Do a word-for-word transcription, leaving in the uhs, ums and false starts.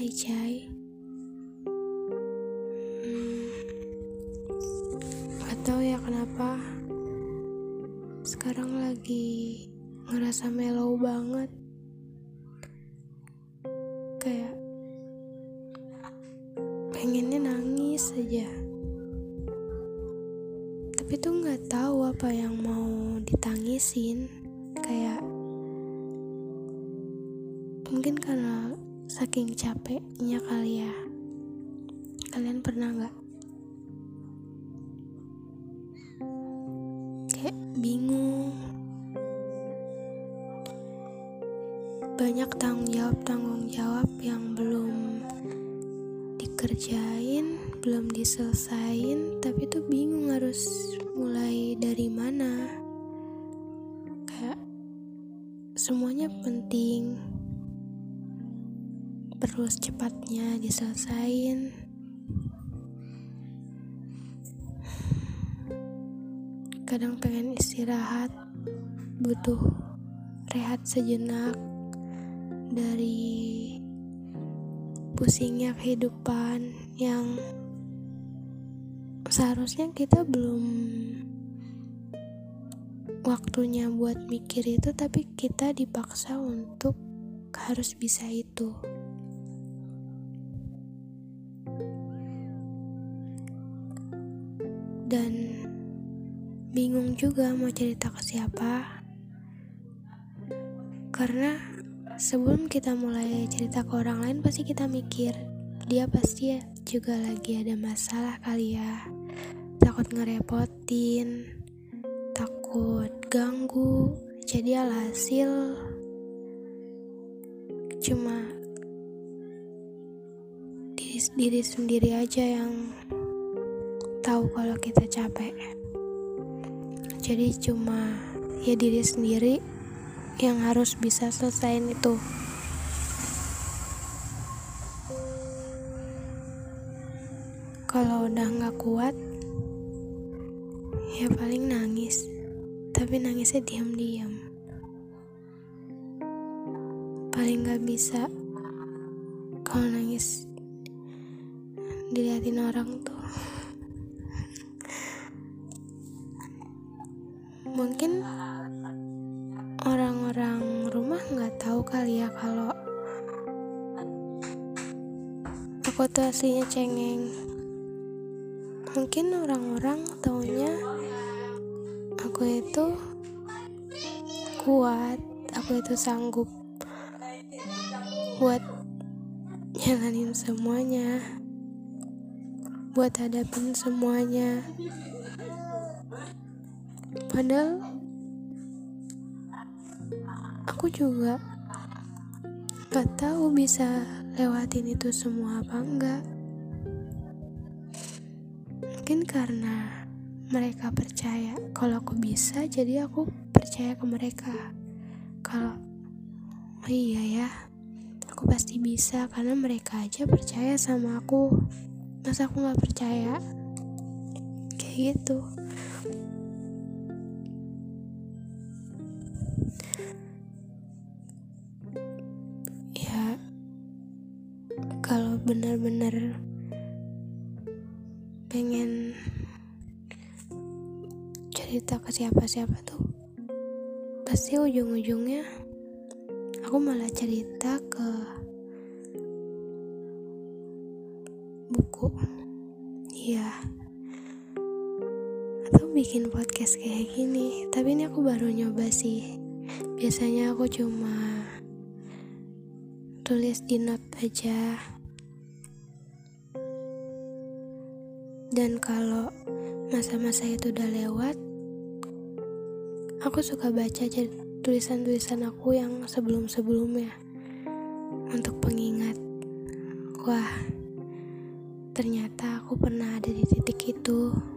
Hai Jai, hmm, gak tau ya kenapa sekarang lagi ngerasa mellow banget, kayak pengennya nangis aja, tapi tuh gak tahu apa yang mau ditangisin. Kayak mungkin karena saking capeknya kali ya. Kalian pernah gak kayak bingung, banyak tanggung jawab-tanggung jawab yang belum dikerjain, belum diselesain, tapi tuh bingung harus mulai dari mana. Kayak semuanya penting, perlu secepatnya diselesain. Kadang pengen istirahat, butuh rehat sejenak dari pusingnya kehidupan yang seharusnya kita belum waktunya buat mikir itu, tapi kita dipaksa untuk harus bisa itu. Dan bingung juga mau cerita ke siapa, karena sebelum kita mulai cerita ke orang lain pasti kita mikir dia pasti juga lagi ada masalah kali ya, takut ngerepotin, takut ganggu. Jadi alhasil cuma diri, diri sendiri aja yang tahu kalau kita capek. Jadi cuma ya diri sendiri yang harus bisa selesain itu. Kalau udah nggak kuat, ya paling nangis. Tapi nangisnya diam-diam. Paling nggak bisa kalau nangis diliatin orang tuh. Mungkin orang-orang rumah nggak tahu kali ya kalau aku tuh aslinya cengeng. Mungkin orang-orang taunya aku itu kuat, aku itu sanggup buat jalanin semuanya, buat hadapin semuanya. Padahal aku juga gak tahu bisa lewatin itu semua apa enggak. Mungkin karena mereka percaya kalau aku bisa, jadi aku percaya ke mereka kalau oh iya ya aku pasti bisa, karena mereka aja percaya sama aku, masa aku gak percaya, kayak gitu. Kalau benar-benar pengen cerita ke siapa-siapa tuh pasti ujung-ujungnya aku malah cerita ke buku, iya, atau bikin podcast kayak gini. Tapi ini aku baru nyoba sih. Biasanya aku cuma tulis di note aja. Dan kalau masa-masa itu udah lewat, aku suka baca tulisan-tulisan aku yang sebelum-sebelumnya untuk pengingat. Wah, ternyata aku pernah ada di titik itu.